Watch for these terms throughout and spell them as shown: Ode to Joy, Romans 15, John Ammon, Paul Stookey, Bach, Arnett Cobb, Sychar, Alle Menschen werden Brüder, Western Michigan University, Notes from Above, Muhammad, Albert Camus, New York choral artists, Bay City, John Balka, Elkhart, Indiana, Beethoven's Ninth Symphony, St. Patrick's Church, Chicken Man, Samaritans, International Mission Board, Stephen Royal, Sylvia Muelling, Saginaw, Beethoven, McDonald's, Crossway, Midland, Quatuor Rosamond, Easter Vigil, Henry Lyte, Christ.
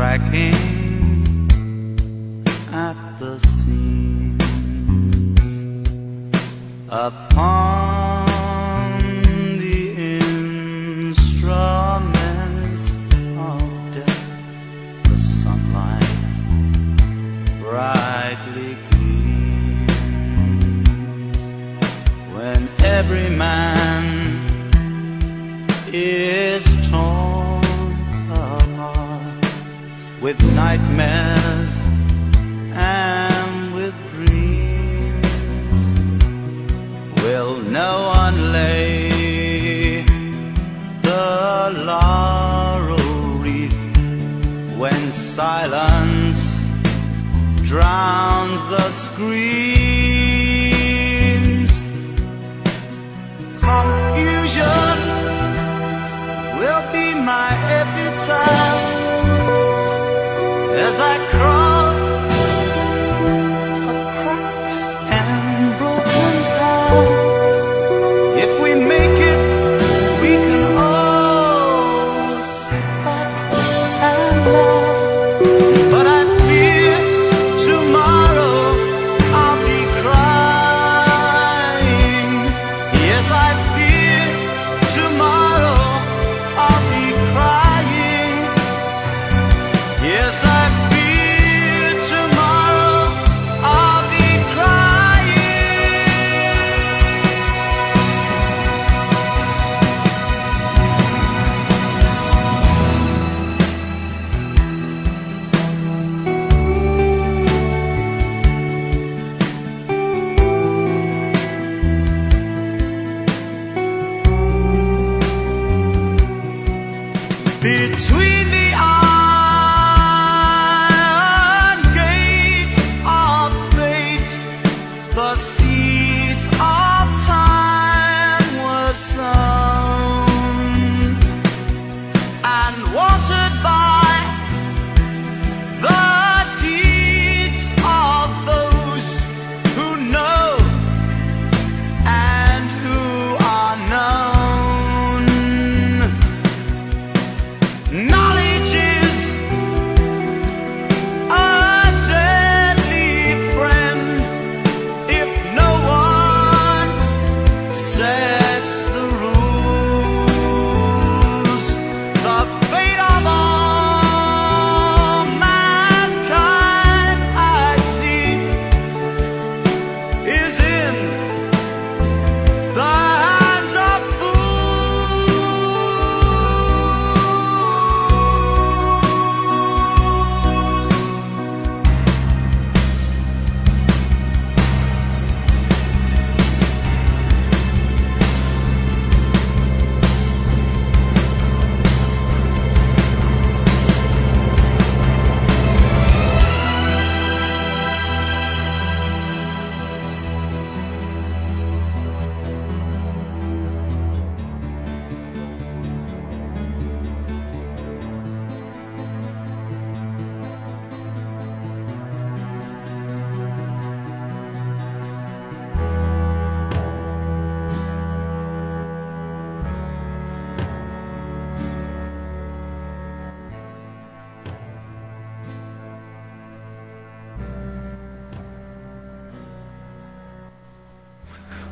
cracking at the seams upon the instruments of death. The sunlight brightly gleams when every man is torn apart with nightmares and with dreams. Will no one lay the laurel wreath when silence drowns the screams? Confusion will be my epitaph as I crawl a cracked and broken path. If we make it, we can all sit back and laugh. But I fear tomorrow I'll be crying. Yes, I fear tomorrow I'll be crying. Yes, I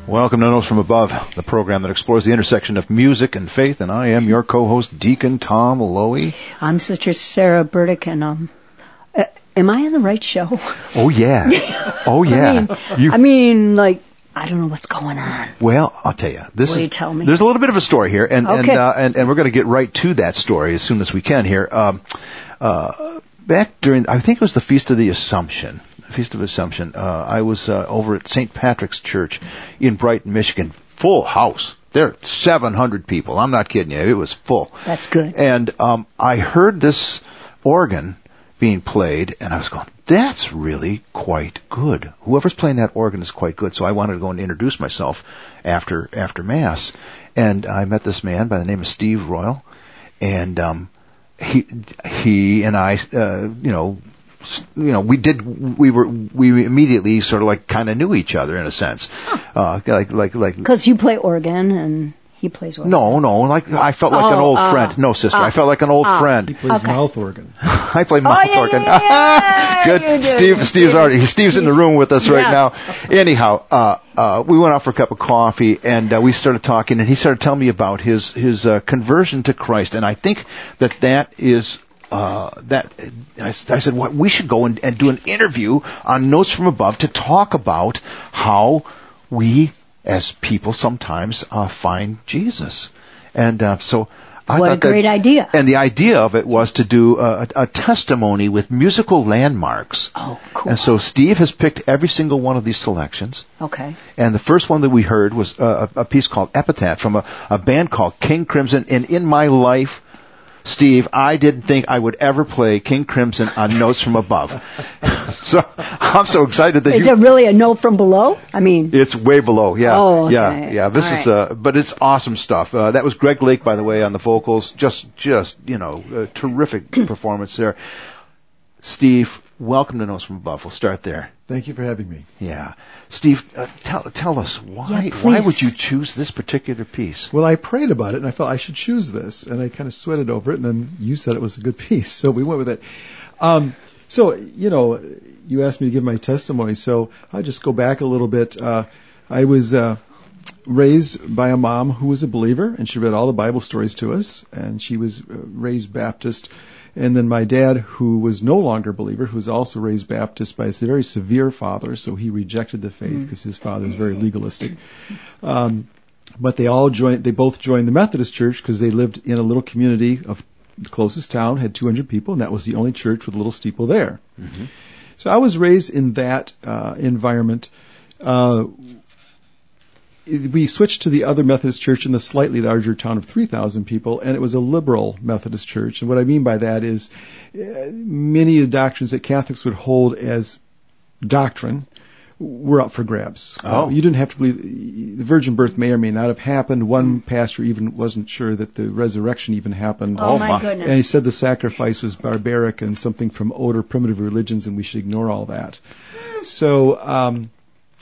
welcome to Notes from Above, the program that explores the intersection of music and faith, and I am your co-host, Deacon Tom Lowy. I'm Sister Sarah Burdick, and am I on the right show? Oh, yeah. Oh, yeah. I don't know what's going on. Well, I'll tell you. Will you tell me? There's a little bit of a story here, and we're going to get right to that story as soon as we can here. Back during, I think it was the Feast of Assumption. I was over at St. Patrick's Church in Brighton, Michigan. Full house. There are 700 people. I'm not kidding you. It was full. That's good. And I heard this organ being played, and I was going, that's really quite good. Whoever's playing that organ is quite good. So I wanted to go and introduce myself after Mass. And I met this man by the name of Stephen Royal, and he and I, we immediately sort of like kind of knew each other in a sense. Because you play organ and He plays organ. No. I felt like an old friend. No, sister. I felt like an old friend. He plays mouth organ. I play mouth organ. Yeah. Good. Steve's in the room with us right now. Anyhow, we went out for a cup of coffee and we started talking, and he started telling me about his conversion to Christ, and I think that is. I said, well, we should go and do an interview on Notes from Above to talk about how we, as people, sometimes find Jesus. And so I what thought a great idea. And the idea of it was to do a testimony with musical landmarks. Oh, cool. And so Steve has picked every single one of these selections. Okay. And the first one that we heard was a piece called Epitaph from a band called King Crimson, and in my life, Steve, I didn't think I would ever play King Crimson on Notes from Above. So I'm so excited that Is it really a note from below? I mean, it's way below. Yeah. Oh, okay. Yeah. This is but it's awesome stuff. That was Greg Lake, by the way, on the vocals. Just terrific performance there. Steve, welcome to Notes from Above. We'll start there. Thank you for having me. Yeah. Steve, tell us why would you choose this particular piece? Well, I prayed about it, and I felt I should choose this, and I kind of sweated over it, and then you said it was a good piece, so we went with it. So, you asked me to give my testimony, so I'll just go back a little bit. I was raised by a mom who was a believer, and she read all the Bible stories to us, and she was raised Baptist. And then my dad, who was no longer a believer, who was also raised Baptist by a very severe father, so he rejected the faith because his father was very legalistic. But they both joined the Methodist Church because they lived in a little community of the closest town, had 200 people, and that was the only church with a little steeple there. Mm-hmm. So I was raised in that environment. We switched to the other Methodist church in the slightly larger town of 3,000 people, and it was a liberal Methodist church. And what I mean by that is many of the doctrines that Catholics would hold as doctrine were up for grabs. Oh. You didn't have to believe the virgin birth may or may not have happened. One pastor even wasn't sure that the resurrection even happened. Oh, my goodness. And he said the sacrifice was barbaric and something from older primitive religions, and we should ignore all that. So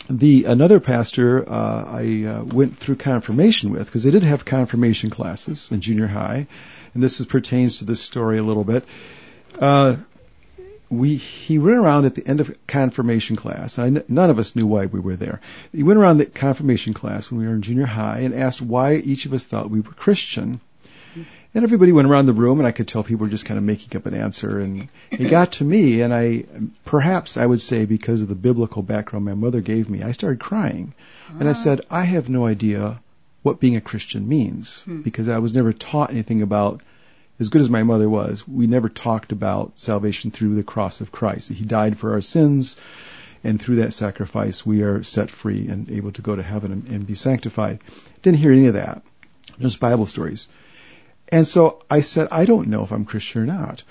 another pastor I went through confirmation with, because they did have confirmation classes in junior high, and this pertains to this story a little bit. He went around at the end of confirmation class, and none of us knew why we were there. He went around the confirmation class when we were in junior high and asked why each of us thought we were Christian. And everybody went around the room, and I could tell people were just kind of making up an answer. And it got to me, and I would say because of the biblical background my mother gave me, I started crying. And I said, I have no idea what being a Christian means, because I was never taught anything about, as good as my mother was, we never talked about salvation through the cross of Christ. He died for our sins, and through that sacrifice we are set free and able to go to heaven and be sanctified. Didn't hear any of that, just Bible stories. And so I said, I don't know if I'm Christian or not.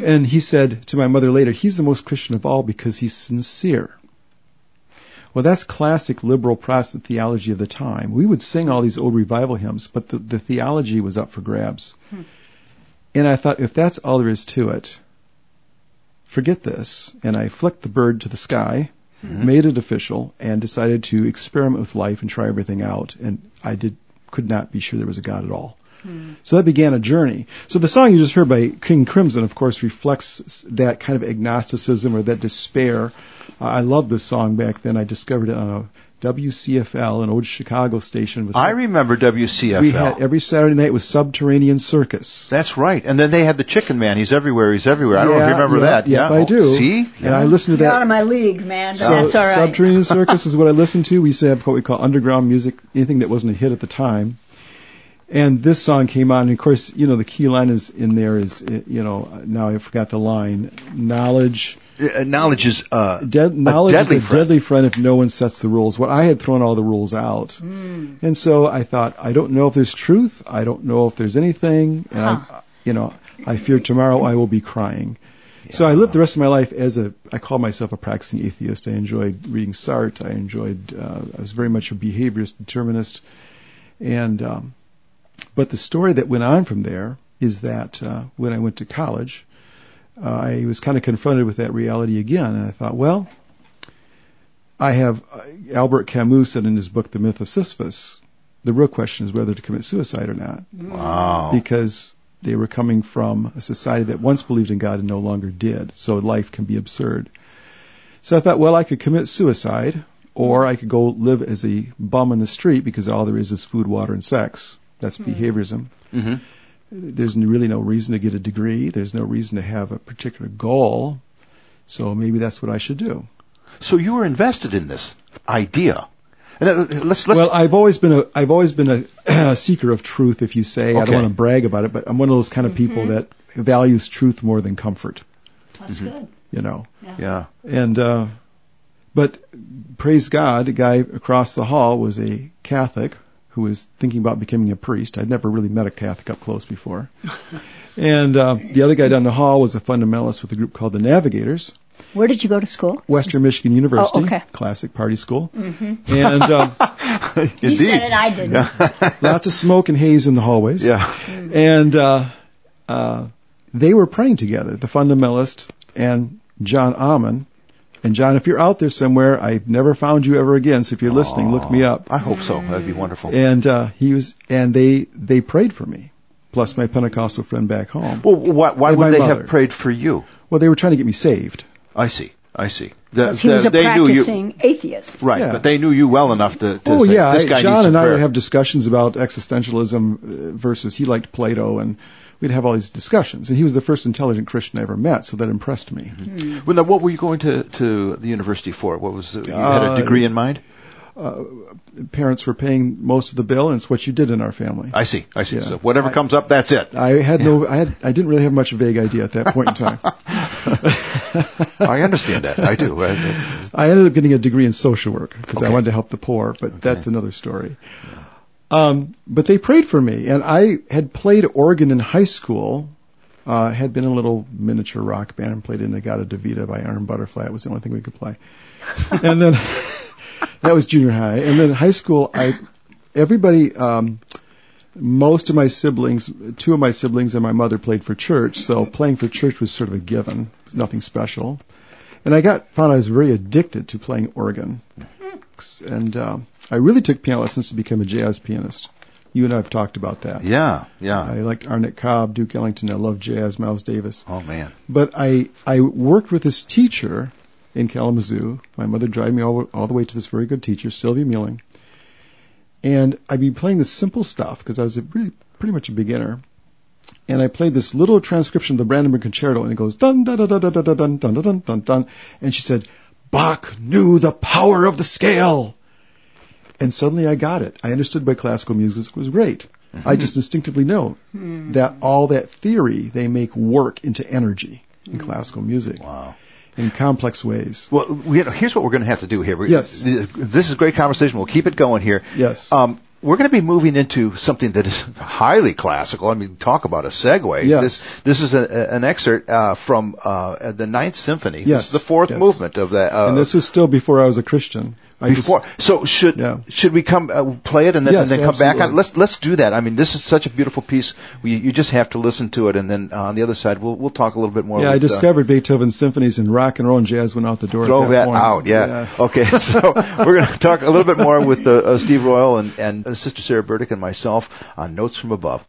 And he said to my mother later, he's the most Christian of all because he's sincere. Well, that's classic liberal Protestant theology of the time. We would sing all these old revival hymns, but the theology was up for grabs. And I thought, if that's all there is to it, forget this. And I flicked the bird to the sky, made it official, and decided to experiment with life and try everything out. And I could not be sure there was a God at all. So that began a journey. So the song you just heard by King Crimson, of course, reflects that kind of agnosticism or that despair. I loved this song back then. I discovered it on a WCFL, an old Chicago station. I remember WCFL. We had every Saturday night was Subterranean Circus. That's right. And then they had the Chicken Man. He's everywhere. I don't know if you remember that. Yeah, I do. See? Yeah. And I listened to that. You're out of my league, man. So that's all right. Subterranean Circus is what I listened to. We used to have what we call underground music, anything that wasn't a hit at the time. And this song came on, and of course, the key line is in there is, now I forgot the line. Knowledge is a deadly friend if no one sets the rules. Well, I had thrown all the rules out, and so I thought, I don't know if there's truth. I don't know if there's anything, and I fear tomorrow I will be crying. Yeah. So I lived the rest of my life I call myself a practicing atheist. I enjoyed reading Sartre. I was very much a behaviorist, determinist, and. But the story that went on from there is that when I went to college, I was kind of confronted with that reality again. And I thought, well, I have Albert Camus said in his book, The Myth of Sisyphus, The real question is whether to commit suicide or not. Wow. Because they were coming from a society that once believed in God and no longer did. So life can be absurd. So I thought, well, I could commit suicide, or I could go live as a bum in the street because all there is food, water, and sex. That's behaviorism. Mm-hmm. There's really no reason to get a degree. There's no reason to have a particular goal. So maybe that's what I should do. So you were invested in this idea. And well, I've always been a seeker of truth, if you say. Okay. I don't want to brag about it, but I'm one of those kind of people that values truth more than comfort. That's good. You know. Yeah. And but praise God, a guy across the hall was a Catholic who was thinking about becoming a priest. I'd never really met a Catholic up close before. And the other guy down the hall was a fundamentalist with a group called the Navigators. Where did you go to school? Western Michigan University. Oh, okay. Classic party school. Mm-hmm. And he said it, I didn't. Yeah. Lots of smoke and haze in the hallways. Yeah. Mm. And they were praying together, the fundamentalist and John Ammon. And John, if you're out there somewhere, I've never found you ever again. So if you're listening, look me up. I hope so. That'd be wonderful. And they prayed for me, plus my Pentecostal friend back home. Well, why would they have prayed for you? Well, they were trying to get me saved. I see. Because he was a practicing atheist. Right, yeah. But they knew you well enough to say, this guy John needs some prayer. John and I would have discussions about existentialism versus he liked Plato, and we'd have all these discussions. And he was the first intelligent Christian I ever met, so that impressed me. Mm-hmm. Well, now, what were you going to the university for? What was you had a degree in mind? Parents were paying most of the bill, and it's what you did in our family. I see. Yeah. So whatever comes up, that's it. I didn't really have much vague idea at that point in time. I understand that. I do. I ended up getting a degree in social work because I wanted to help the poor, but that's another story. Yeah. But they prayed for me, and I had played organ in high school. Had been a little miniature rock band and played in Negata DeVita by Arm Butterfly. It was the only thing we could play. And then... That was junior high. And then in high school, most of my siblings, two of my siblings and my mother played for church, so playing for church was sort of a given. It was nothing special. And I found I was very addicted to playing organ. And I really took piano lessons to become a jazz pianist. You and I have talked about that. Yeah. I liked Arnett Cobb, Duke Ellington. I love jazz, Miles Davis. Oh, man. But I worked with this teacher in Kalamazoo. My mother drove me all the way to this very good teacher, Sylvia Muelling. And I'd be playing this simple stuff because I was pretty much a beginner. And I played this little transcription of the Brandenburg Concerto, and it goes dun dun dun dun dun dun dun dun dun dun dun. And she said, "Bach knew the power of the scale." And suddenly I got it. I understood why classical music was great. Mm-hmm. I just instinctively know that all that theory they make work into energy in classical music. Wow. In complex ways. Well, here's what we're going to have to do here. This is a great conversation. We'll keep it going here. Yes. We're going to be moving into something that is highly classical. I mean, talk about a segue. Yes. This is an excerpt from the Ninth Symphony. Yes. This is the fourth movement of that. And this was still before I was a Christian. Should we come play it and then come back on it? Let's do that. I mean, this is such a beautiful piece. You just have to listen to it, and then on the other side, we'll talk a little bit more. Yeah, I discovered Beethoven's symphonies and rock and roll and jazz went out the door. Drove that out. Yeah. Okay, so we're going to talk a little bit more with Steve Royal and Sister Sarah Burdick and myself on Notes from Above.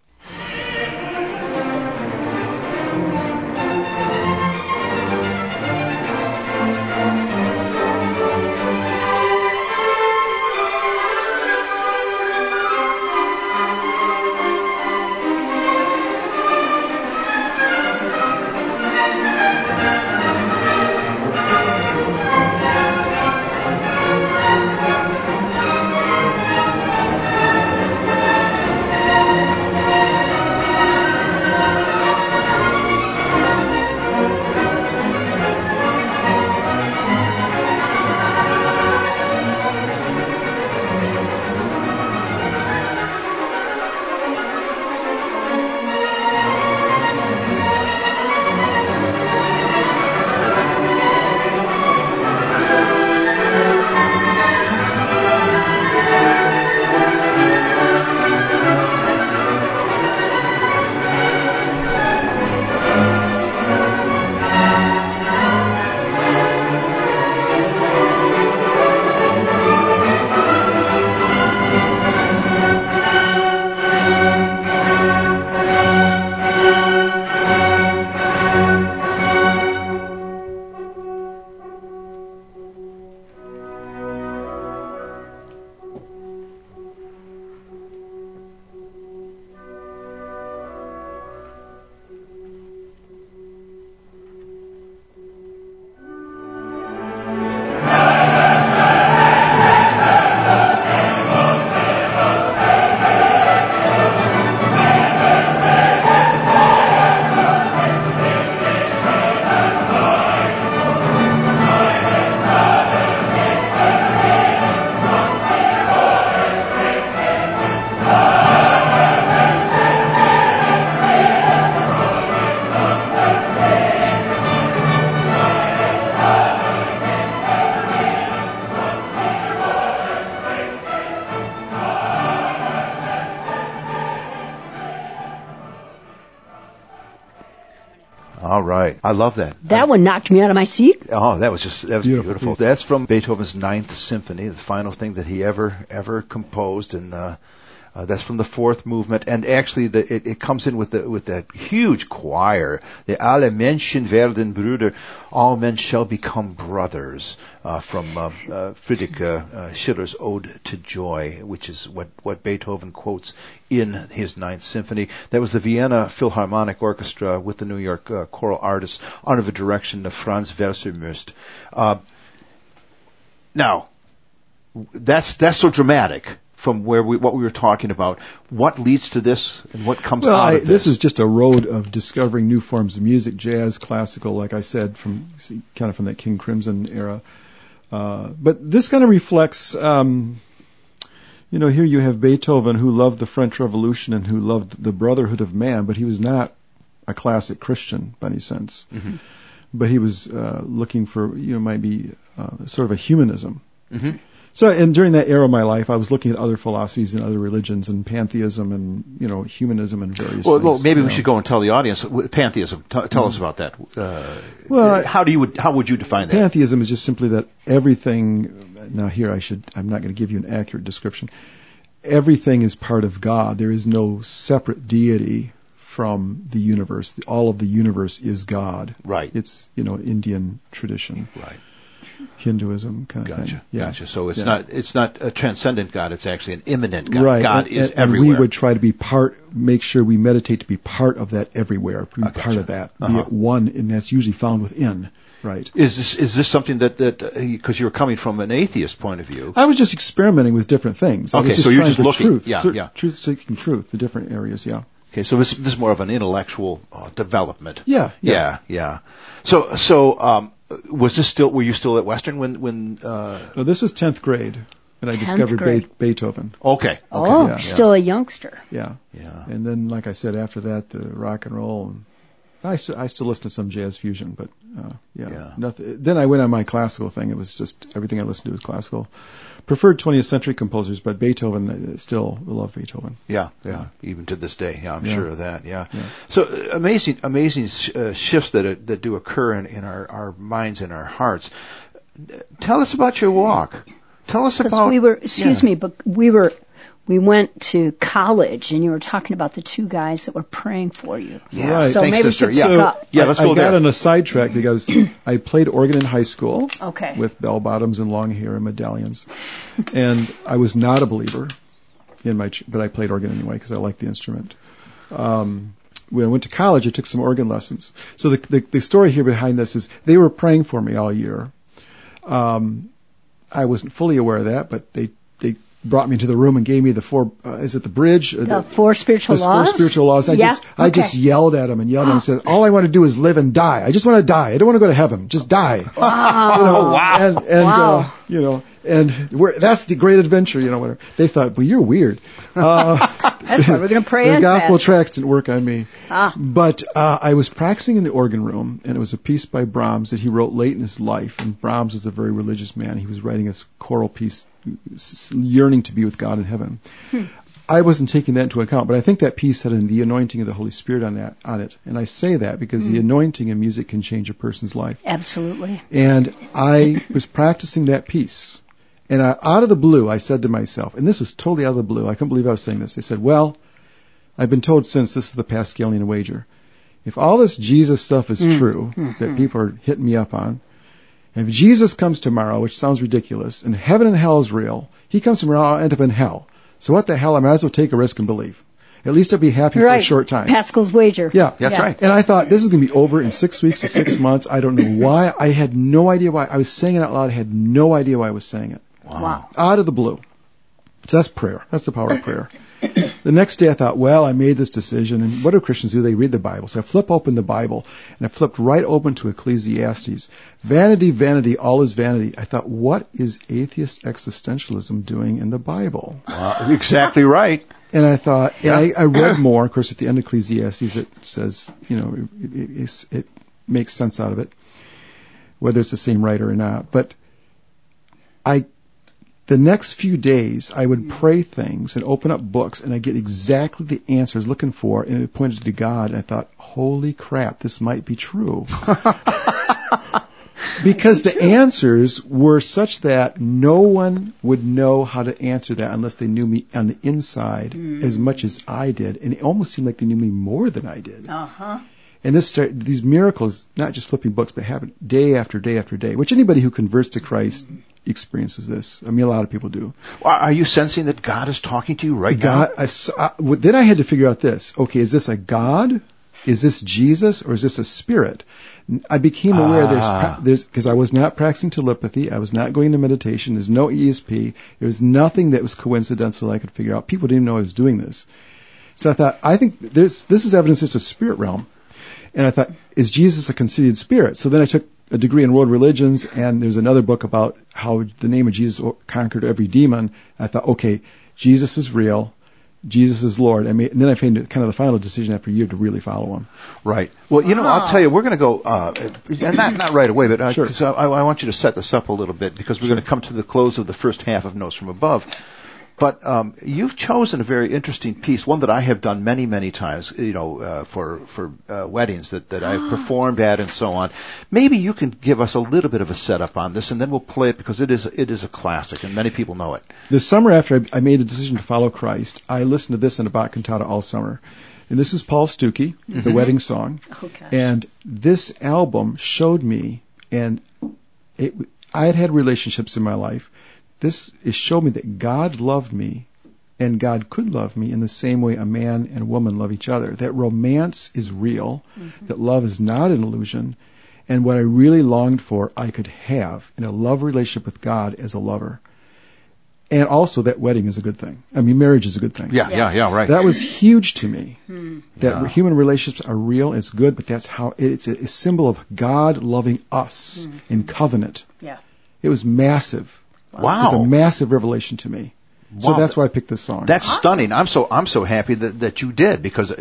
All right. I love that. That one knocked me out of my seat. Oh, that was beautiful. That's from Beethoven's Ninth Symphony, the final thing that he ever composed, and that's from the fourth movement, and actually it comes in with that huge choir, the Alle Menschen werden Brüder, all men shall become brothers, from Friedrich Schiller's Ode to Joy, which is what Beethoven quotes in his Ninth Symphony. That was the Vienna Philharmonic Orchestra with the New York choral artists under the direction of Franz Welser-Möst. Now, that's so dramatic. From what we were talking about, what leads to this and what comes out of this? This is just a road of discovering new forms of music, jazz, classical, like I said, from that King Crimson era. But this kind of reflects, here you have Beethoven, who loved the French Revolution and who loved the brotherhood of man, but he was not a classic Christian by any sense. Mm-hmm. But he was looking for, maybe sort of a humanism. Mm-hmm. So, and during that era of my life, I was looking at other philosophies and other religions and pantheism and, humanism and various things. Well, maybe we should go and tell the audience, pantheism, tell us about that. How would you define that? Pantheism is just simply that everything, I'm not going to give you an accurate description. Everything is part of God. There is no separate deity from the universe. All of the universe is God. Right. It's, Indian tradition. Right. Hinduism kind of thing. Yeah. Gotcha. So it's not a transcendent God. It's actually an immanent God. Right. God is everywhere. And we would try to make sure we meditate to be part of that everywhere, part of that, be at one, and that's usually found within. Right. Is this something that because you were coming from an atheist point of view? I was just experimenting with different things. Okay, so you're just looking. Truth, truth seeking truth, the different areas. Yeah. Okay, so this is more of an intellectual development. Yeah. So. Were you still at Western when? No, this was 10th grade, and I discovered Beethoven. Okay. Oh, yeah. Still a youngster. Yeah. And then, like I said, after that, the rock and roll. And I still listen to some jazz fusion, but nothing. Then I went on my classical thing. It was just everything I listened to was classical. Preferred 20th century composers, but Beethoven, still love Beethoven. Yeah. Even to this day, I'm sure of that. Yeah. So amazing shifts that do occur in our minds and our hearts. Tell us about your walk. Tell us about. We went to college, and you were talking about the two guys that were praying for you. Yeah, right. So thanks, maybe sister. We should look up. Yeah, let's go there. I got on a sidetrack because I played organ in high school with bell-bottoms and long hair and medallions, and I was not a believer, but I played organ anyway because I liked the instrument. When I went to college, I took some organ lessons. So the story here behind this is they were praying for me all year. I wasn't fully aware of that, but they brought me into the room and gave me the four. Is it the bridge? The four spiritual laws. Four spiritual laws. I just yelled at him and yelled at him and said, "All I want to do is live and die. I just want to die. I don't want to go to heaven. Just die." Wow. And that's the great adventure. Whatever. They thought, "Well, you're weird." That's why we're going to pray. The gospel tracts didn't work on me. But I was practicing in the organ room, and it was a piece by Brahms that he wrote late in his life. And Brahms was a very religious man. He was writing a choral piece, yearning to be with God in heaven. I wasn't taking that into account, but I think that piece had the anointing of the Holy Spirit on it. And I say that because the anointing in music can change a person's life. Absolutely. And I was practicing that piece. And out of the blue, I said to myself, and this was totally out of the blue, I couldn't believe I was saying this. I said, well, I've been told since this is the Pascalian wager. If all this Jesus stuff is true, that people are hitting me up on, and if Jesus comes tomorrow, which sounds ridiculous, and heaven and hell is real, he comes tomorrow, I'll end up in hell. So what the hell, I might as well take a risk and believe. At least I'll be happy for a short time. Pascal's wager. Yeah. That's right. And I thought, this is going to be over in 6 weeks to 6 months. I don't know why. I had no idea why. I was saying it out loud. I had no idea why I was saying it. Wow. Out of the blue. So that's prayer. That's the power of prayer. The next day I thought, well, I made this decision. And what do Christians do? They read the Bible. So I flip open the Bible, and I flipped right open to Ecclesiastes. Vanity, vanity, all is vanity. I thought, what is atheist existentialism doing in the Bible? Exactly right. And I thought, and I read more. Of course, at the end of Ecclesiastes, it says, it makes sense out of it, whether it's the same writer or not. But I The next few days, I would pray things and open up books, and I get exactly the answer I was looking for, and it pointed to God, and I thought, holy crap, this might be true. Because the answers were such that no one would know how to answer that unless they knew me on the inside as much as I did. And it almost seemed like they knew me more than I did. Uh-huh. And this these miracles, not just flipping books, but happen day after day after day, which anybody who converts to Christ experiences this. I mean, a lot of people do. Are you sensing that God is talking to you right now? Then I had to figure out this. Okay, is this a God? Is this Jesus, or is this a spirit? I became aware there's because I was not practicing telepathy. I was not going to meditation. There's no ESP. There was nothing that was coincidental I could figure out. People didn't even know I was doing this. So I thought, I think this is evidence it's a spirit realm. And I thought, is Jesus a conceded spirit? So then I took a degree in world religions, and there's another book about how the name of Jesus conquered every demon. I thought, okay, Jesus is real. Jesus is Lord. I mean, and then I made kind of the final decision after a year to really follow him. Right. Well, you know, I'll tell you, we're going to go, and not right away, but sure. 'Cause I want you to set this up a little bit, because we're going to come to the close of the first half of Notes from Above. But you've chosen a very interesting piece, one that I have done many, many times, you know, for weddings that I've performed at and so on. Maybe you can give us a little bit of a setup on this, and then we'll play it, because it is a classic, and many people know it. The summer after I made the decision to follow Christ, I listened to this in a Bach cantata all summer. And this is Paul Stookey, the wedding song. Okay. And this album showed me, and I had relationships in my life. This showed me that God loved me, and God could love me in the same way a man and a woman love each other. That romance is real, that love is not an illusion, and what I really longed for, I could have in a love relationship with God as a lover. And also that wedding is a good thing. I mean, marriage is a good thing. Yeah, right. That was huge to me, that human relationships are real, it's good, but that's how it's a symbol of God loving us in covenant. Yeah, it was massive. Wow. It's a massive revelation to me. Wow. So that's why I picked this song. That's awesome. Stunning. I'm so happy that you did, because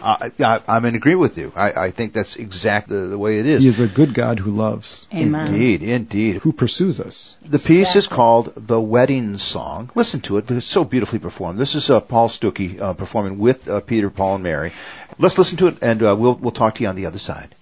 I'm in agreement with you. I think that's exactly the way it is. He is a good God who loves. Amen. Indeed. Who pursues us. The piece is called The Wedding Song. Listen to it. It's so beautifully performed. This is Paul Stookey performing with Peter, Paul, and Mary. Let's listen to it, and we'll talk to you on the other side.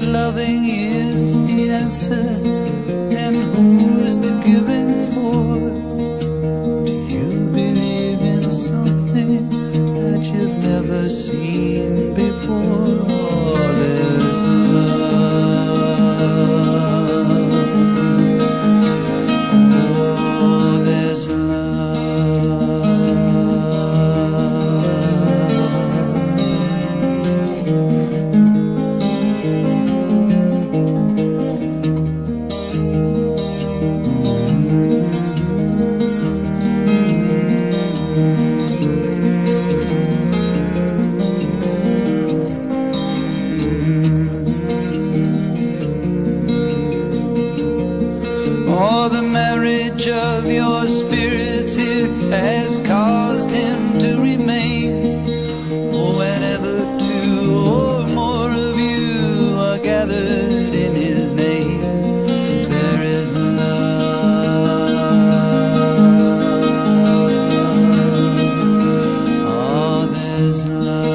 Loving is the answer, and who's the given? our spirits here has caused him to remain. Oh, whenever two or more of you are gathered in his name, there is love. Oh, there's love.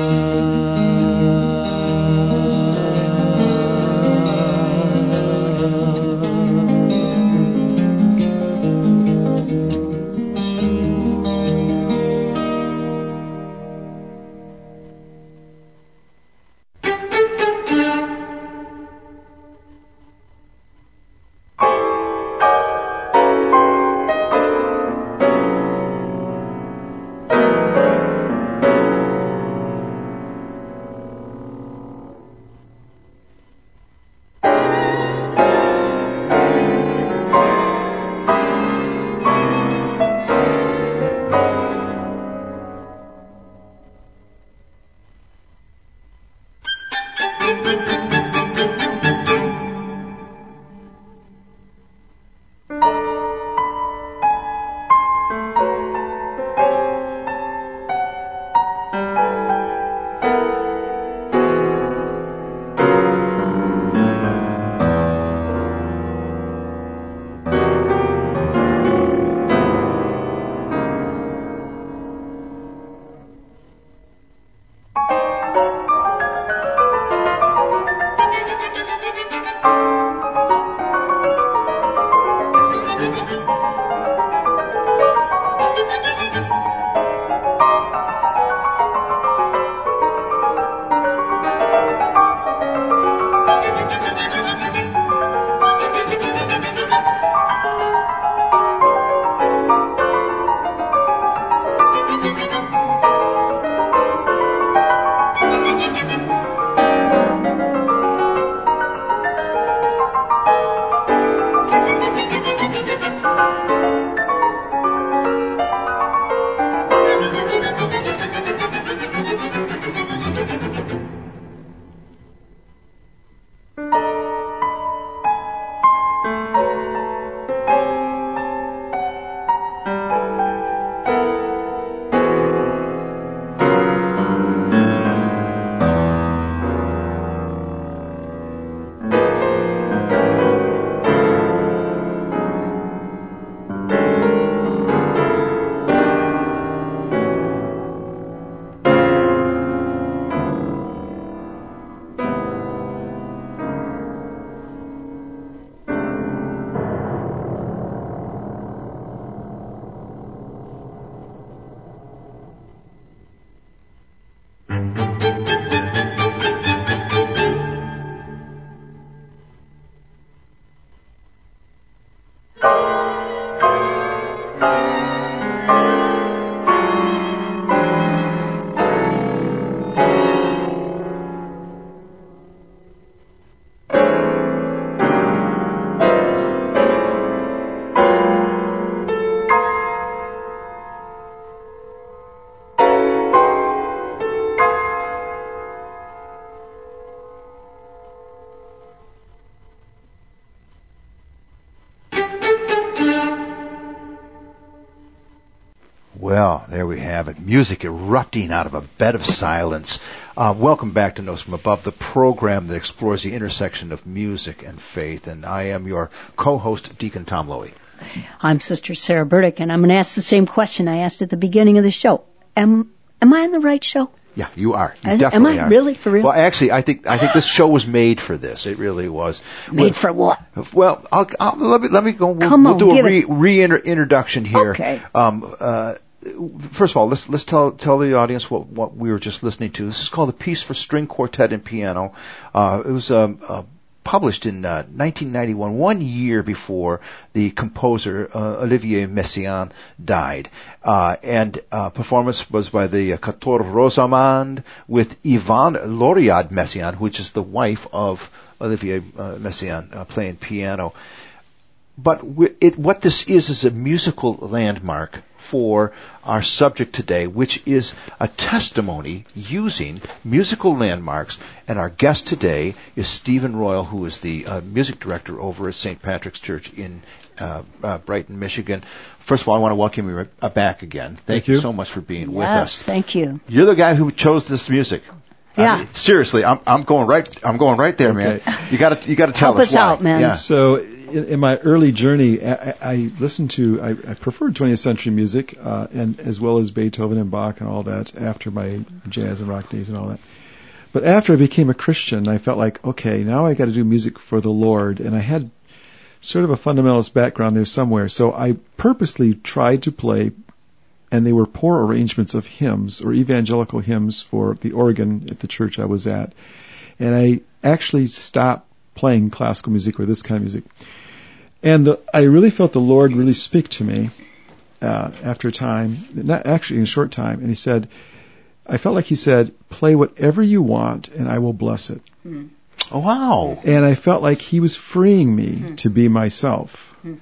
Music erupting out of a bed of silence. Welcome back to Notes from Above, the program that explores the intersection of music and faith. And I am your co-host, Deacon Tom Lowy. I'm Sister Sarah Burdick, and I'm going to ask the same question I asked at the beginning of the show. Am I on the right show? Yeah, you are. You definitely am I are. Really? For real? Well, actually, I think this show was made for this. It really was. Made for what? Well, let me go. We'll do a reintroduction here. Okay. First of all, let's tell the audience what we were just listening to. This is called A Piece for String Quartet and Piano. It was published in 1991, 1 year before the composer Olivier Messiaen died. And performance was by the Quatuor Rosamond with Yvonne Lauriade Messiaen, which is the wife of Olivier Messiaen, playing piano. But what this is a musical landmark for our subject today, which is a testimony using musical landmarks. And our guest today is Stephen Royal, who is the music director over at St. Patrick's Church in Brighton, Michigan. First of all, I want to welcome you back again. Thank you so much for being with us. Yes, thank you. You're the guy who chose this music. Yeah. I mean, seriously, I'm going right there, okay, man. You got to tell us why. Help us out, man. Yeah. So in my early journey, I listened to, I preferred 20th century music, and as well as Beethoven and Bach and all that after my jazz and rock days and all that. But after I became a Christian, I felt like, okay, now I got to do music for the Lord, and I had sort of a fundamentalist background there somewhere. So I purposely tried to play, and they were poor arrangements of hymns or evangelical hymns for the organ at the church I was at. And I actually stopped playing classical music or this kind of music. And I really felt the Lord really speak to me after a time, not actually in a short time. And he said, I felt like he said, play whatever you want and I will bless it. Mm. Oh, wow. And I felt like he was freeing me to be myself. Mm.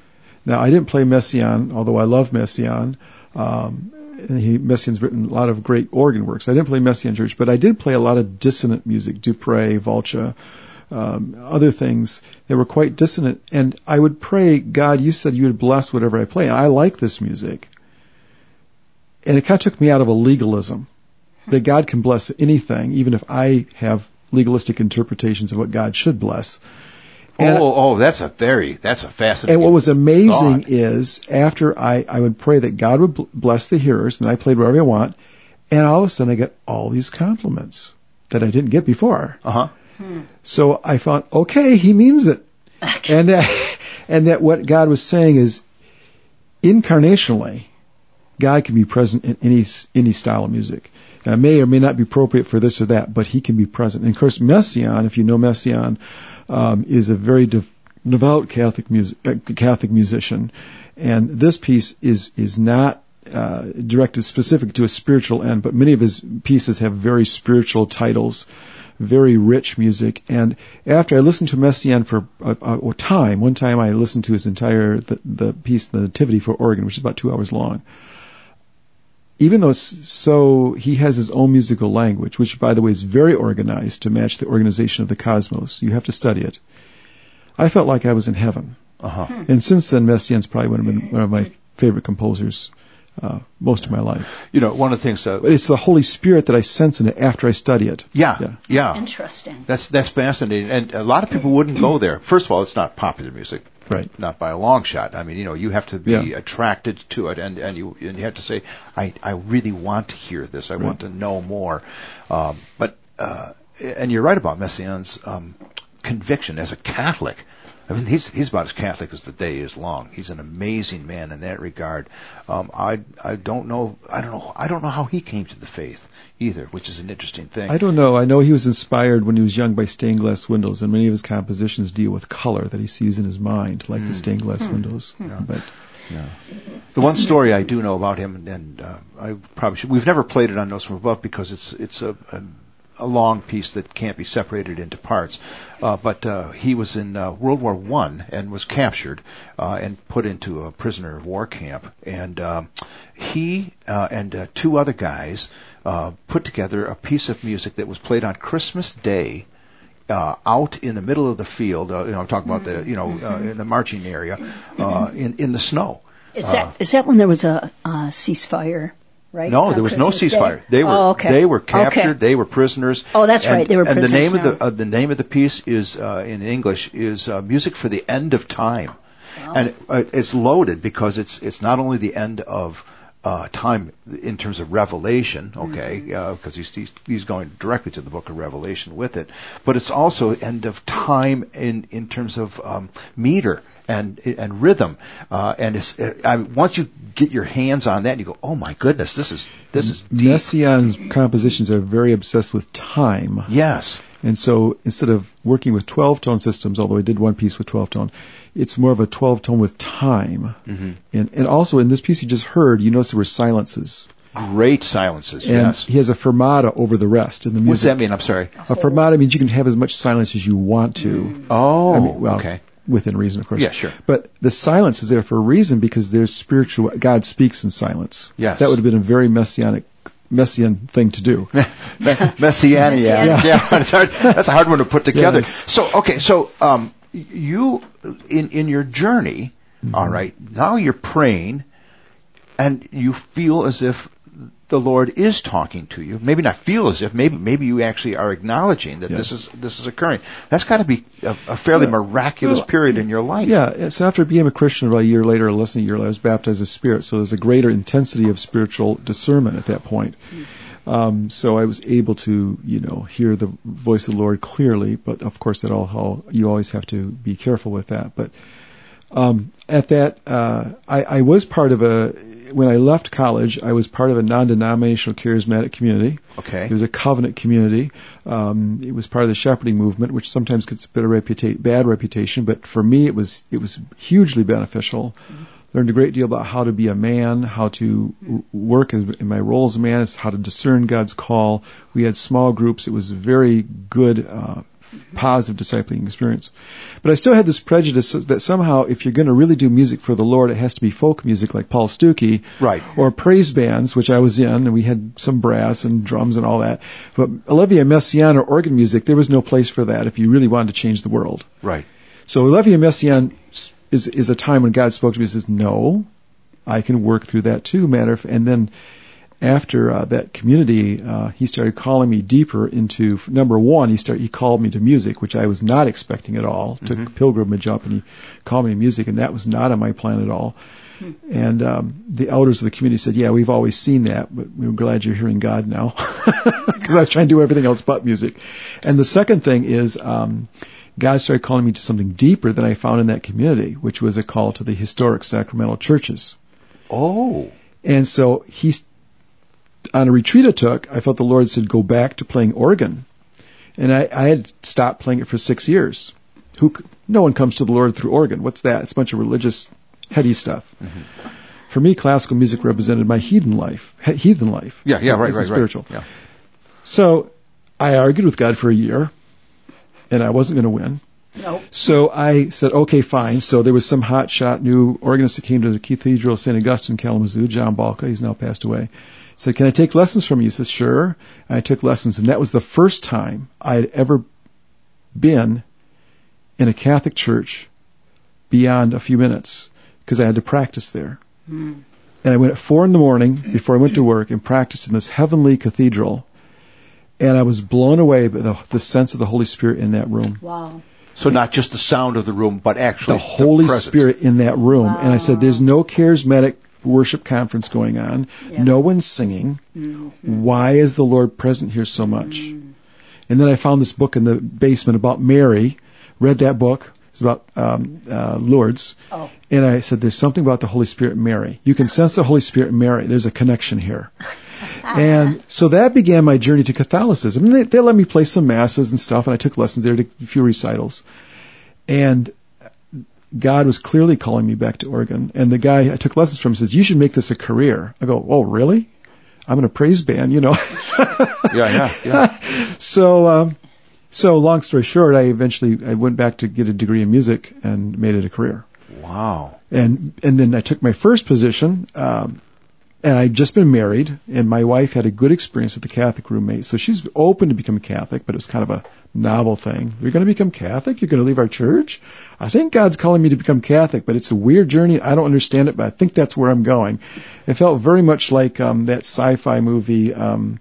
Now, I didn't play Messiaen, although I love Messiaen. Messiaen's written a lot of great organ works. I didn't play Messiaen church, but I did play a lot of dissonant music, Dupré, Valcha, other things that were quite dissonant. And I would pray, God, you said you would bless whatever I play, and I like this music. And it kind of took me out of a legalism, that God can bless anything, even if I have legalistic interpretations of what God should bless. And that's a fascinating. And what was amazing is after I would pray that God would bless the hearers, and I played whatever I want, and all of a sudden I got all these compliments that I didn't get before. Uh-huh. Hmm. So I thought, okay, he means it. Okay. And that what God was saying is, incarnationally, God can be present in any style of music. Now, it may or may not be appropriate for this or that, but he can be present. And of course, Messiaen, if you know Messiaen, is a very devout Catholic musician, and this piece is not directed specific to a spiritual end, but many of his pieces have very spiritual titles, very rich music. And after I listened to Messiaen for a time, one time I listened to his entire the piece, the Nativity for organ, which is about 2 hours long. Even though he has his own musical language, which, by the way, is very organized to match the organization of the cosmos. You have to study it. I felt like I was in heaven. Uh-huh. And since then, Messiaen's probably one of my favorite composers most of my life. You know, one of the things... But it's the Holy Spirit that I sense in it after I study it. Yeah. Interesting. That's fascinating. And a lot of people wouldn't go there. First of all, it's not popular music. Right. Not by a long shot. I mean, you know, you have to be attracted to it, and you have to say, I really want to hear this. I want to know more. And you're right about Messiaen's conviction as a Catholic. I mean, he's about as Catholic as the day is long. He's an amazing man in that regard. I don't know how he came to the faith either, which is an interesting thing. I don't know. I know he was inspired when he was young by stained glass windows, and many of his compositions deal with color that he sees in his mind, like the stained glass windows. Yeah. But the one story I do know about him, and I probably should. We've never played it on Notes from Above because it's a long piece that can't be separated into parts. But he was in World War I and was captured and put into a prisoner of war camp. And he and two other guys put together a piece of music that was played on Christmas Day out in the middle of the field. I'm talking about in the marching area in the snow. Is that when there was a ceasefire? Right? No, there was Christmas no ceasefire. They were they were captured. They were prisoners. Oh, that's right. They were prisoners. And the name of the name of the piece is in English is Music for the End of Time, and it's loaded because it's not only the end of time in terms of Revelation, because he's going directly to the Book of Revelation with it, but it's also end of time in terms of meter and rhythm, and it's, once you get your hands on that, you go, oh my goodness, this is deep. Messiaen's compositions are very obsessed with time. Yes, and so instead of working with 12-tone systems, although I did one piece with 12-tone, it's more of a 12-tone with time. Mm-hmm. And also in this piece you just heard, you notice there were silences. Great silences, and yes. He has a fermata over the rest in the music. What's that mean? I'm sorry. A fermata means you can have as much silence as you want to. Oh, I mean, well, okay. within reason, of course. Yeah, sure. But the silence is there for a reason, because there's spiritual. God speaks in silence. Yes. That would have been a very Messian thing to do. Messianian. Yeah. That's a hard one to put together. Yes. So you in your journey, mm-hmm. all right, now you're praying and you feel as if the Lord is talking to you. Maybe not feel as if, maybe you actually are acknowledging that this is occurring. That's got to be a fairly miraculous period in your life. Yeah, so after I became a Christian about a year later, or less than a year later, I was baptized in the Spirit, so there's a greater intensity of spiritual discernment at that point. So I was able to, hear the voice of the Lord clearly, but of course you always have to be careful with that. But at that, I was part of when I left college, I was part of a non-denominational charismatic community. Okay. It was a covenant community. It was part of the shepherding movement, which sometimes gets a bit of bad reputation, but for me it was hugely beneficial. Mm-hmm. Learned a great deal about how to be a man, how to work in my role as a man, how to discern God's call. We had small groups. It was a very good, positive discipling experience. But I still had this prejudice that somehow if you're going to really do music for the Lord, it has to be folk music like Paul Stookey, right, or praise bands, which I was in, and we had some brass and drums and all that. But Olivier Messiaen or organ music, there was no place for that if you really wanted to change the world. Right. So Olivier Messiaen is a time when God spoke to me and says, no, I can work through that too, and then after that community, he started calling me deeper into, number one, he called me to music, which I was not expecting at all, took mm-hmm. pilgrimage up, and he called me to music, and that was not on my plan at all. Mm-hmm. And the elders of the community said, yeah, we've always seen that, but we're glad you're hearing God now, because I was trying to do everything else but music. And the second thing is, God started calling me to something deeper than I found in that community, which was a call to the historic sacramental churches. Oh. And so on a retreat I took, I felt the Lord said, go back to playing organ. And I had stopped playing it for 6 years. No one comes to the Lord through organ. What's that? It's a bunch of religious, heady stuff. Mm-hmm. For me, classical music represented my heathen life. Yeah, right, spiritual. Right. Yeah. So I argued with God for a year, and I wasn't going to win. No. So I said, okay, fine. So there was some hotshot new organist that came to the Cathedral of St. Augustine, Kalamazoo, John Balka. He's now passed away. Said, can I take lessons from you? He says, sure. And I took lessons, and that was the first time I had ever been in a Catholic church beyond a few minutes, because I had to practice there. Mm. And I went at 4 a.m. before I went to work and practiced in this heavenly cathedral, and I was blown away by the sense of the Holy Spirit in that room. Wow. So not just the sound of the room, but actually the Holy Spirit in that room. Wow. And I said, there's no charismatic worship conference going on. Yep. No one's singing. Mm-hmm. Why is the Lord present here so much? Mm. And then I found this book in the basement about Mary, read that book. It's about Lourdes. Oh. And I said, there's something about the Holy Spirit in Mary. You can sense the Holy Spirit in Mary. There's a connection here. And so that began my journey to Catholicism. And they let me play some masses and stuff, and I took lessons there, to a few recitals. And God was clearly calling me back to organ. And the guy I took lessons from says, you should make this a career. I go, oh, really? I'm in a praise band, Yeah. So long story short, I went back to get a degree in music and made it a career. Wow. And then I took my first position, and I'd just been married, and my wife had a good experience with a Catholic roommate, so she's open to become Catholic, but it was kind of a novel thing. You're going to become Catholic? You're going to leave our church? I think God's calling me to become Catholic, but it's a weird journey. I don't understand it, but I think that's where I'm going. It felt very much like that sci-fi movie. What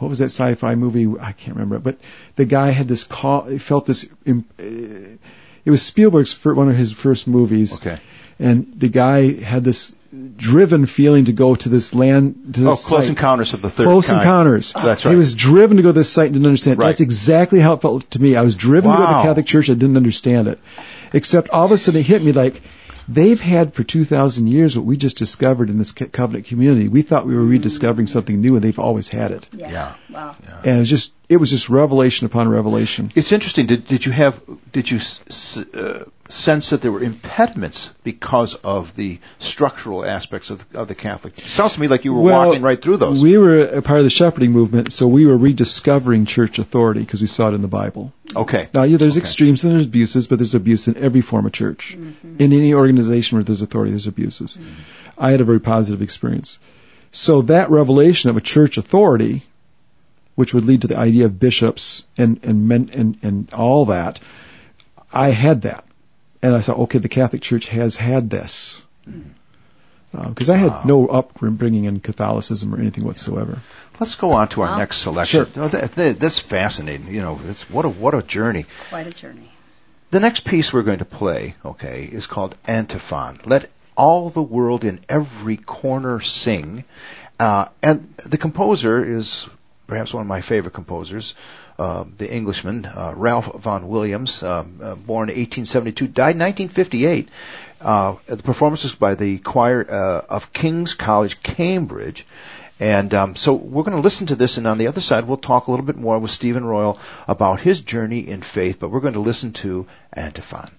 was that sci-fi movie? I can't remember it, but the guy had this call. He felt this. It was Spielberg's one of his first movies. Okay. And the guy had this driven feeling to go to this land, to this Close site. Encounters of the Third Close Kind. Encounters. That's right. He was driven to go to this site and didn't understand it. Right. That's exactly how it felt to me. I was driven to go to the Catholic Church. I didn't understand it. Except all of a sudden it hit me like, they've had for 2,000 years what we just discovered in this covenant community. We thought we were rediscovering something new, and they've always had it. Yeah. Wow. Yeah. And it was just it was just revelation upon revelation. It's interesting. Did you sense that there were impediments because of the structural aspects of the Catholic? It sounds to me like you were walking right through those. We were a part of the shepherding movement, so we were rediscovering church authority because we saw it in the Bible. Okay. Now, yeah, there's extremes and there's abuses, but there's abuse in every form of church. Mm-hmm. In any organization where there's authority, there's abuses. Mm-hmm. I had a very positive experience. So that revelation of a church authority, which would lead to the idea of bishops and men and all that, I had that. And I thought, okay, the Catholic Church has had this. Because I had no upbringing in Catholicism or anything whatsoever. Let's go on to our next selection. Sure. Oh, that's fascinating. You know, it's, what a journey. Quite a journey. The next piece we're going to play, okay, is called Antiphon. Let all the world in every corner sing. And the composer is perhaps one of my favorite composers, the Englishman, Ralph Vaughan Williams, born 1872, died 1958. The performances by the choir of King's College, Cambridge. And so we're going to listen to this, and on the other side we'll talk a little bit more with Stephen Royal about his journey in faith, but we're going to listen to Antiphon.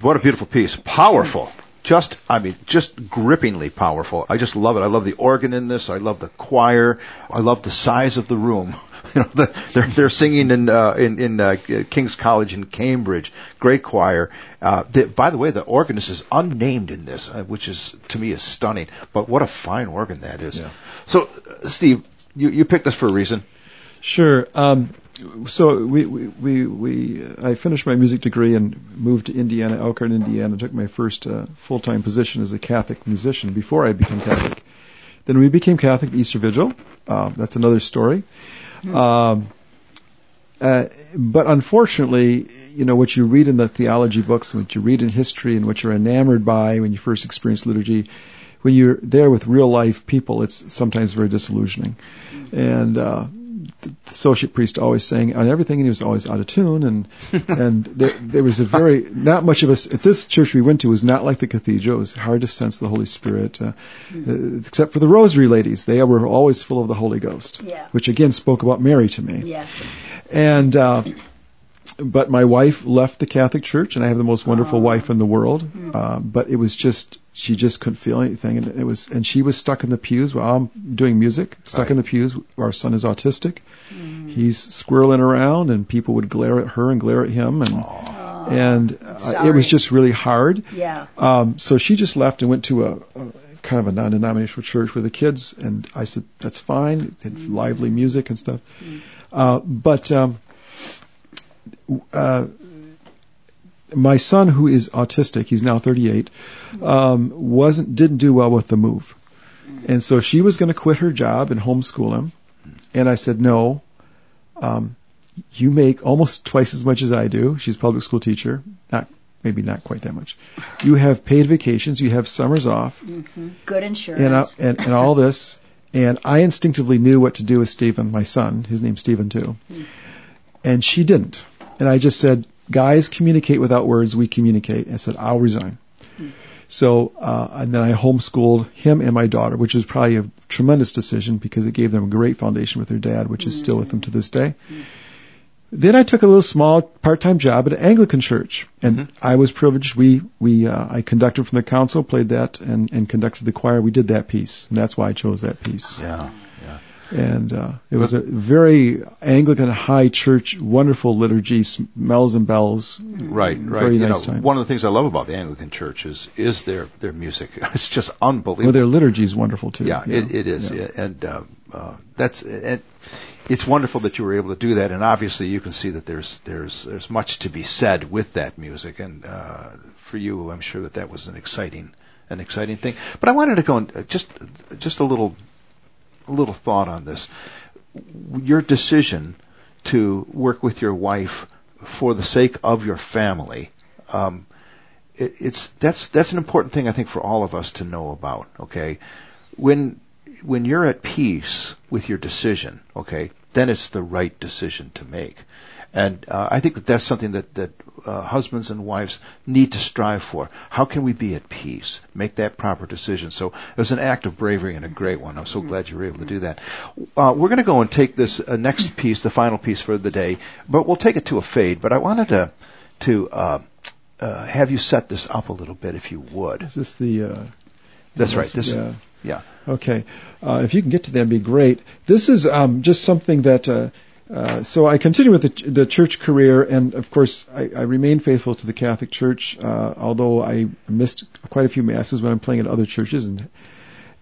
What a beautiful piece. Powerful. Just grippingly powerful. I just love it. I love the organ in this. I love the choir. I love the size of the room. You know, they're singing in King's College in Cambridge. Great choir. By the way, the organist is unnamed in this, which is, to me, is stunning. But what a fine organ that is. Yeah. So, Steve, you picked this for a reason. Sure. So I finished my music degree and moved to Indiana, Elkhart, Indiana. Took my first full-time position as a Catholic musician before I became Catholic. Then we became Catholic Easter Vigil. That's another story. But unfortunately, you know, what you read in the theology books, and what you read in history, and what you're enamored by when you first experience liturgy, when you're there with real-life people, it's sometimes very disillusioning. And the associate priest always sang on everything, and he was always out of tune, and there was a very, not much of us, at this church we went to was not like the cathedral. It was hard to sense the Holy Spirit, except for the rosary ladies. They were always full of the Holy Ghost, which again spoke about Mary to me. And but my wife left the Catholic Church, and I have the most wonderful wife in the world, but it was just, she just couldn't feel anything, and it was, and she was stuck in the pews while I'm doing music, in the pews. Our son is autistic. He's squirreling around, and people would glare at her and glare at him, and it was just really hard. So she just left and went to a kind of a non-denominational church with the kids, and I said, that's fine. It had lively music and stuff. My son, who is autistic, he's now 38, didn't do well with the move, and so she was going to quit her job and homeschool him. And I said, no, you make almost twice as much as I do. She's a public school teacher, maybe not quite that much. You have paid vacations, you have summers off, good insurance, and all this. And I instinctively knew what to do with Stephen, my son. His name's Stephen too. And she didn't. And I just said, guys communicate without words, we communicate. And I said, I'll resign. So, and then I homeschooled him and my daughter, which was probably a tremendous decision because it gave them a great foundation with their dad, which is still with them to this day. Then I took a little small part-time job at an Anglican church. And I was privileged. I conducted from the council, played that, and conducted the choir. We did that piece. And that's why I chose that piece. And it was a very Anglican high church, wonderful liturgy, smells and bells. Very nice time. One of the things I love about the Anglican Church is their music. It's just unbelievable. Well, their liturgy is wonderful too. It is. And that's it's wonderful that you were able to do that. And obviously, you can see that there's much to be said with that music. And for you, I'm sure that was an exciting thing. But I wanted to go and just a little. A little thought on this. Your decision to work with your wife for the sake of your family, that's an important thing I think for all of us to know about. Okay, when you're at peace with your decision, okay, then it's the right decision to make. And I think that's something that husbands and wives need to strive for. How can we be at peace? Make that proper decision. So it was an act of bravery and a great one. I'm so glad you were able to do that. We're going to go and take this next piece, the final piece for the day, but we'll take it to a fade. But I wanted to have you set this up a little bit, if you would. Is this the... That's right. This, yeah. Okay. If you can get to that, it'd be great. This is just something that... so I continued with the church career, and of course I remained faithful to the Catholic Church, although I missed quite a few masses when I'm playing at other churches, and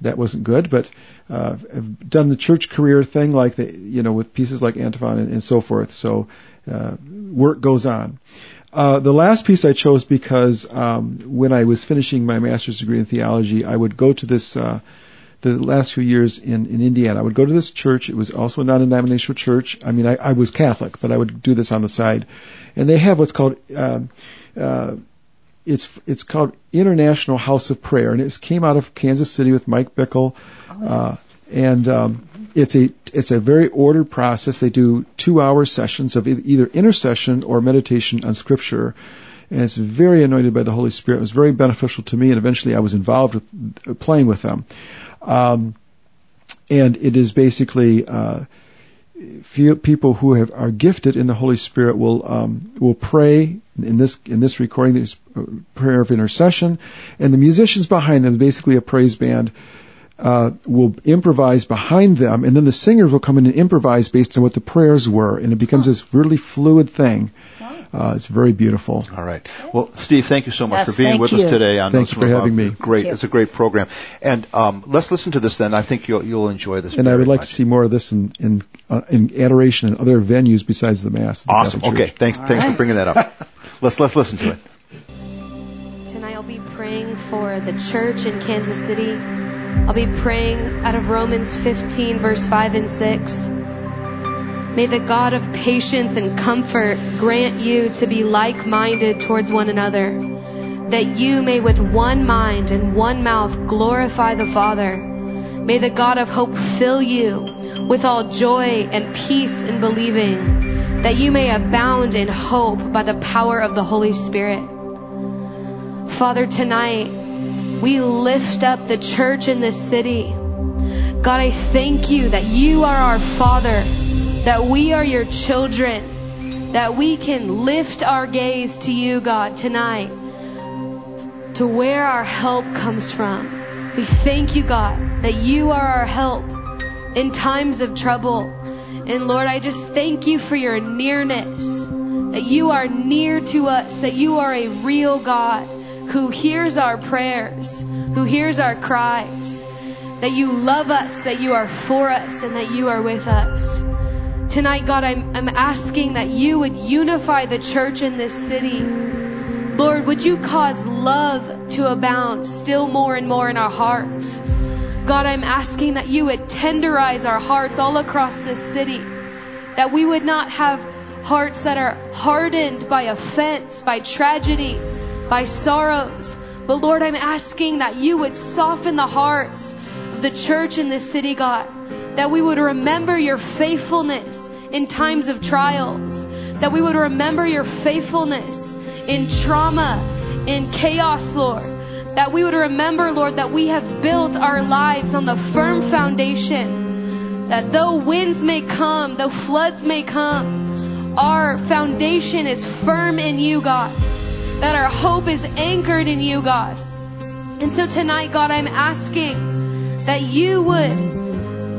that wasn't good. But I've done the church career thing, like with pieces like Antiphon and so forth. So work goes on. The last piece I chose because when I was finishing my master's degree in theology, I would go to this. The last few years in Indiana, I would go to this church. It was also a non-denominational church. I mean, I was Catholic, but I would do this on the side. And they have what's called, it's called International House of Prayer. And it came out of Kansas City with Mike Bickle. It's a very ordered process. They do 2-hour sessions of either intercession or meditation on Scripture. And it's very anointed by the Holy Spirit. It was very beneficial to me, and eventually I was involved with playing with them. And it is basically few people who are gifted in the Holy Spirit will pray in this recording. There's prayer of intercession, and the musicians behind them, basically a praise band, will improvise behind them, and then the singers will come in and improvise based on what the prayers were, and it becomes this really fluid thing. It's very beautiful. All right. Well, Steve, thank you so much for being with us today. Thanks for having me. Great. It's a great program. And let's listen to this then. I think you'll enjoy this. And I would like to see more of this in adoration and other venues besides the Mass. Awesome. Okay. Thanks for bringing that up. Let's listen to it. Tonight I'll be praying for the church in Kansas City. I'll be praying out of Romans 15, verse 5 and 6. May the God of patience and comfort grant you to be like-minded towards one another, that you may with one mind and one mouth glorify the Father. May the God of hope fill you with all joy and peace in believing, that you may abound in hope by the power of the Holy Spirit. Father, tonight we lift up the church in this city. God, I thank you that you are our Father, that we are your children, that we can lift our gaze to you, God, tonight, to where our help comes from. We thank you, God, that you are our help in times of trouble. And Lord, I just thank you for your nearness, that you are near to us, that you are a real God who hears our prayers, who hears our cries, that you love us, that you are for us, and that you are with us. Tonight, God, I'm asking that you would unify the church in this city. Lord, would you cause love to abound still more and more in our hearts? God, I'm asking that you would tenderize our hearts all across this city, that we would not have hearts that are hardened by offense, by tragedy, by sorrows. But Lord, I'm asking that you would soften the hearts of the church in this city, God, that we would remember your faithfulness in times of trials, that we would remember your faithfulness in trauma, in chaos, Lord, that we would remember, Lord, that we have built our lives on the firm foundation, that though winds may come, though floods may come, our foundation is firm in you, God, that our hope is anchored in you, God. And so tonight, God, I'm asking that you would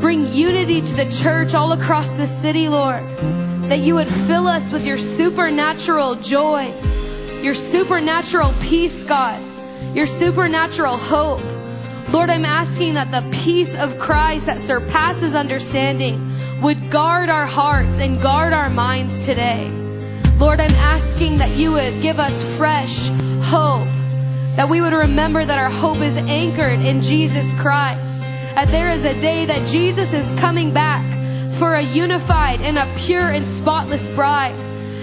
bring unity to the church all across the city, Lord, that you would fill us with your supernatural joy, your supernatural peace, God, your supernatural hope. Lord, I'm asking that the peace of Christ that surpasses understanding would guard our hearts and guard our minds today. Lord, I'm asking that you would give us fresh hope, that we would remember that our hope is anchored in Jesus Christ, that there is a day that Jesus is coming back for a unified and a pure and spotless bride.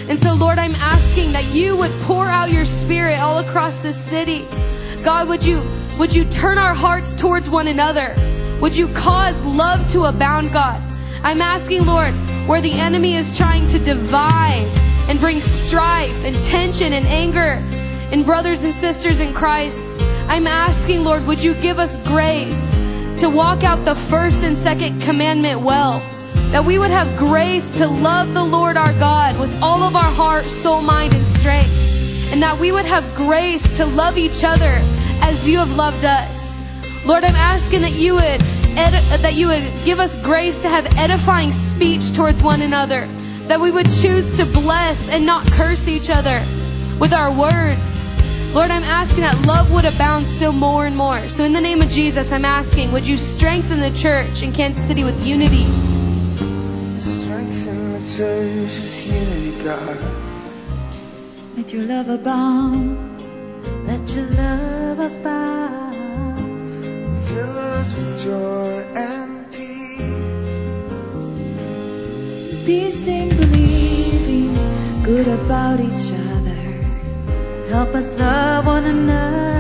And so, Lord, I'm asking that you would pour out your Spirit all across this city. God, would you turn our hearts towards one another? Would you cause love to abound, God? I'm asking, Lord, where the enemy is trying to divide and bring strife and tension and anger in brothers and sisters in Christ, I'm asking, Lord, would you give us grace to walk out the first and second commandment well, that we would have grace to love the Lord our God with all of our heart, soul, mind, and strength, and that we would have grace to love each other as you have loved us. Lord, I'm asking that you would give us grace to have edifying speech towards one another, that we would choose to bless and not curse each other with our words. Lord, I'm asking that love would abound still more and more. So in the name of Jesus, I'm asking, would you strengthen the church in Kansas City with unity? Strengthen the church with unity, God. Let your love abound. Let your love abound. Fill us with joy and peace. Peace, believing good about each other. Help us love one another.